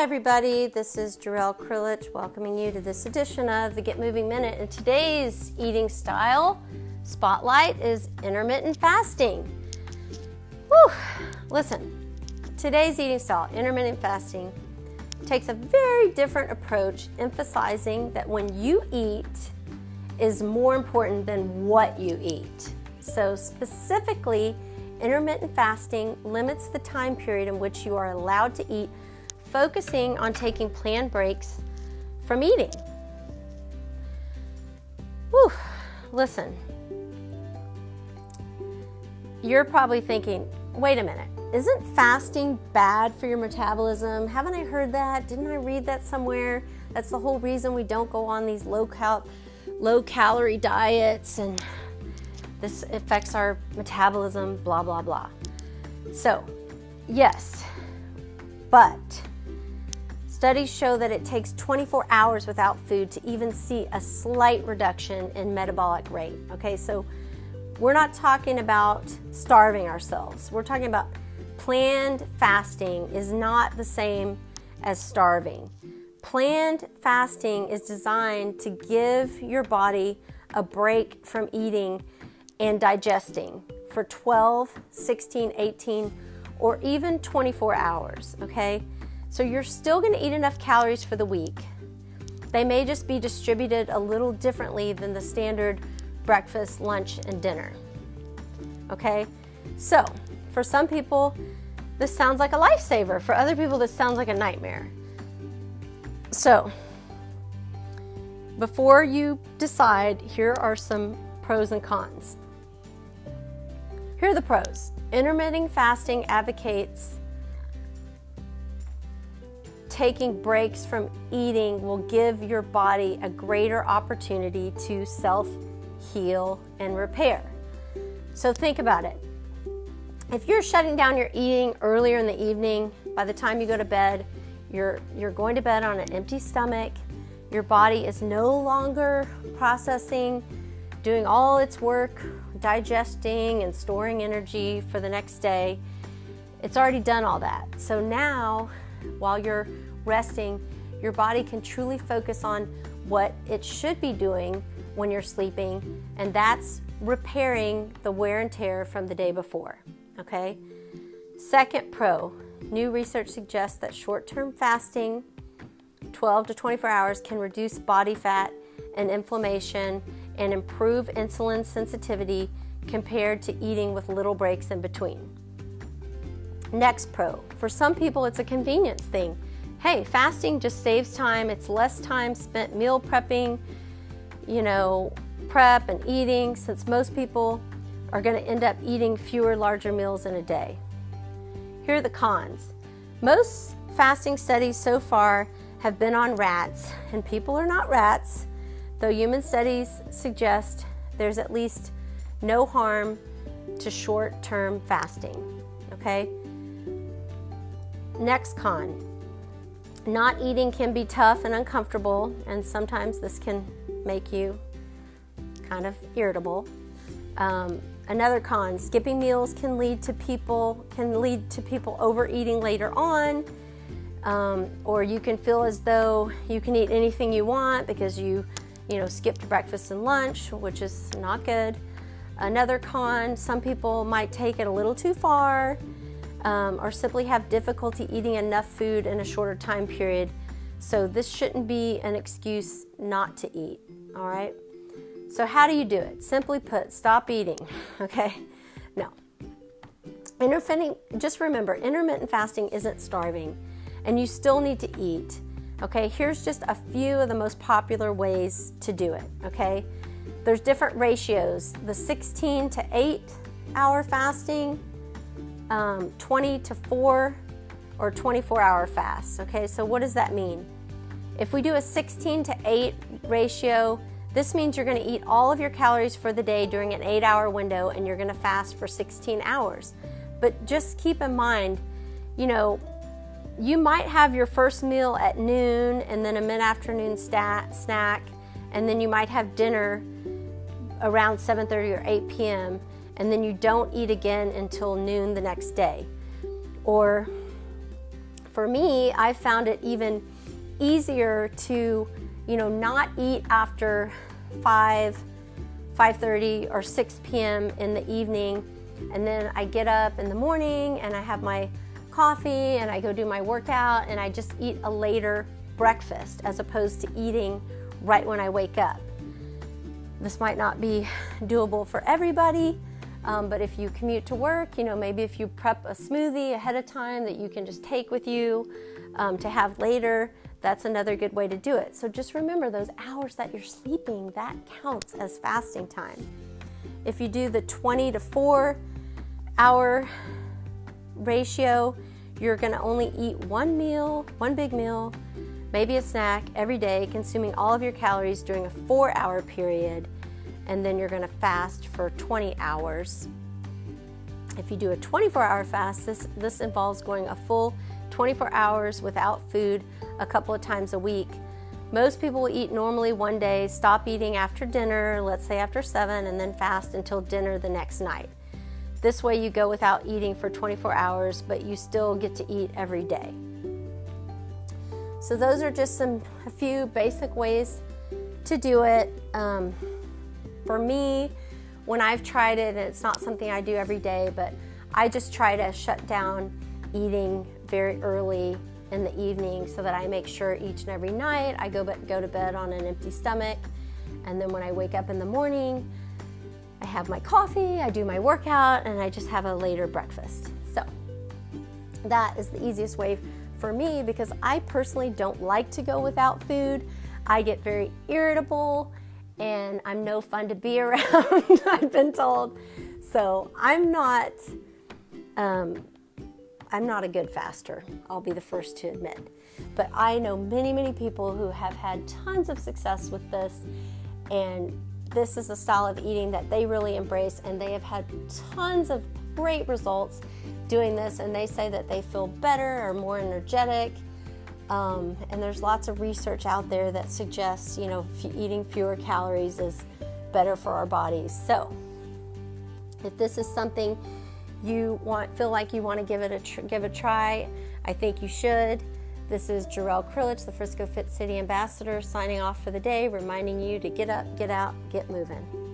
Hi everybody, this is Jarrell Krilich welcoming you to this edition of the Get Moving Minute. And today's eating style spotlight is intermittent fasting. Whew. Listen, today's eating style, intermittent fasting, takes a very different approach, emphasizing that when you eat is more important than what you eat. So specifically, intermittent fasting limits the time period in which you are allowed to eat, focusing on taking planned breaks from eating. Whew, listen, you're probably thinking, wait a minute, isn't fasting bad for your metabolism? Haven't I heard that? Didn't I read that somewhere? That's the whole reason we don't go on these low calorie diets, and this affects our metabolism, blah, blah, blah. So, yes, but studies show that it takes 24 hours without food to even see a slight reduction in metabolic rate. Okay, so we're not talking about starving ourselves. We're talking about planned fasting is not the same as starving. Planned fasting is designed to give your body a break from eating and digesting for 12, 16, 18, or even 24 hours, okay? So you're still gonna eat enough calories for the week. They may just be distributed a little differently than the standard breakfast, lunch, and dinner, okay? So for some people, this sounds like a lifesaver. For other people, this sounds like a nightmare. So before you decide, here are some pros and cons. Here are the pros. Intermittent fasting advocates taking breaks from eating will give your body a greater opportunity to self-heal and repair. So think about it. If you're shutting down your eating earlier in the evening, by the time you go to bed, you're going to bed on an empty stomach. Your body is no longer processing, doing all its work, digesting and storing energy for the next day. It's already done all that. So now, while you're resting, your body can truly focus on what it should be doing when you're sleeping, and that's repairing the wear and tear from the day before, okay? Second pro, new research suggests that short-term fasting, 12 to 24 hours, can reduce body fat and inflammation and improve insulin sensitivity compared to eating with little breaks in between. Next pro, for some people it's a convenience thing. Hey, fasting just saves time, it's less time spent meal prepping, prep and eating, since most people are gonna end up eating fewer larger meals in a day. Here are the cons. Most fasting studies so far have been on rats, and people are not rats, though human studies suggest there's at least no harm to short-term fasting, okay? Next con, not eating can be tough and uncomfortable, and sometimes this can make you kind of irritable. Another con, skipping meals can lead to people overeating later on, or you can feel as though you can eat anything you want because you skipped breakfast and lunch, which is not good. Another con, some people might take it a little too far, or simply have difficulty eating enough food in a shorter time period. So this shouldn't be an excuse not to eat, all right? So how do you do it? Simply put, stop eating, okay? No. Just remember, intermittent fasting isn't starving, and you still need to eat. Okay, here's just a few of the most popular ways to do it, okay? There's different ratios. The 16 to 8 hour fasting, 20 to 4, or 24 hour fast, okay? So what does that mean? If we do a 16 to 8 ratio, this means you're gonna eat all of your calories for the day during an 8-hour window, and you're gonna fast for 16 hours. But just keep in mind, you might have your first meal at noon and then a mid-afternoon snack, and then you might have dinner around 7:30 or 8 p.m. and then you don't eat again until noon the next day. Or For me, I found it even easier to, you know, not eat after 5:30 or 6 p.m. in the evening, and then I get up in the morning and I have my coffee and I go do my workout and I just eat a later breakfast as opposed to eating right when I wake up. This might not be doable for everybody, but if you commute to work, you know, maybe if you prep a smoothie ahead of time that you can just take with you to have later, that's another good way to do it. So just remember those hours that you're sleeping, that counts as fasting time. If you do the 20 to 4 hour ratio, you're going to only eat one meal, one big meal, maybe a snack every day, consuming all of your calories during a 4-hour period, and then you're going to fast for 20 hours. If you do a 24-hour fast, this involves going a full 24 hours without food a couple of times a week. Most people will eat normally one day, stop eating after dinner, let's say after 7, and then fast until dinner the next night. This way you go without eating for 24 hours, but you still get to eat every day. So those are just a few basic ways to do it. For me, when I've tried it, and it's not something I do every day, but I just try to shut down eating very early in the evening so that I make sure each and every night I go to bed on an empty stomach. And then when I wake up in the morning, I have my coffee, I do my workout, and I just have a later breakfast. So that is the easiest way for me, because I personally don't like to go without food. I get very irritable and I'm no fun to be around, I've been told. So I'm not a good faster, I'll be the first to admit. But I know many, many people who have had tons of success with this, and this is a style of eating that they really embrace, and they have had tons of great results doing this, and they say that they feel better or more energetic. And there's lots of research out there that suggests, you know, eating fewer calories is better for our bodies. So if this is something you feel like you want to give it a try, I think you should. This is Jarrell Krilich, the Frisco Fit City Ambassador, signing off for the day, reminding you to get up, get out, get moving.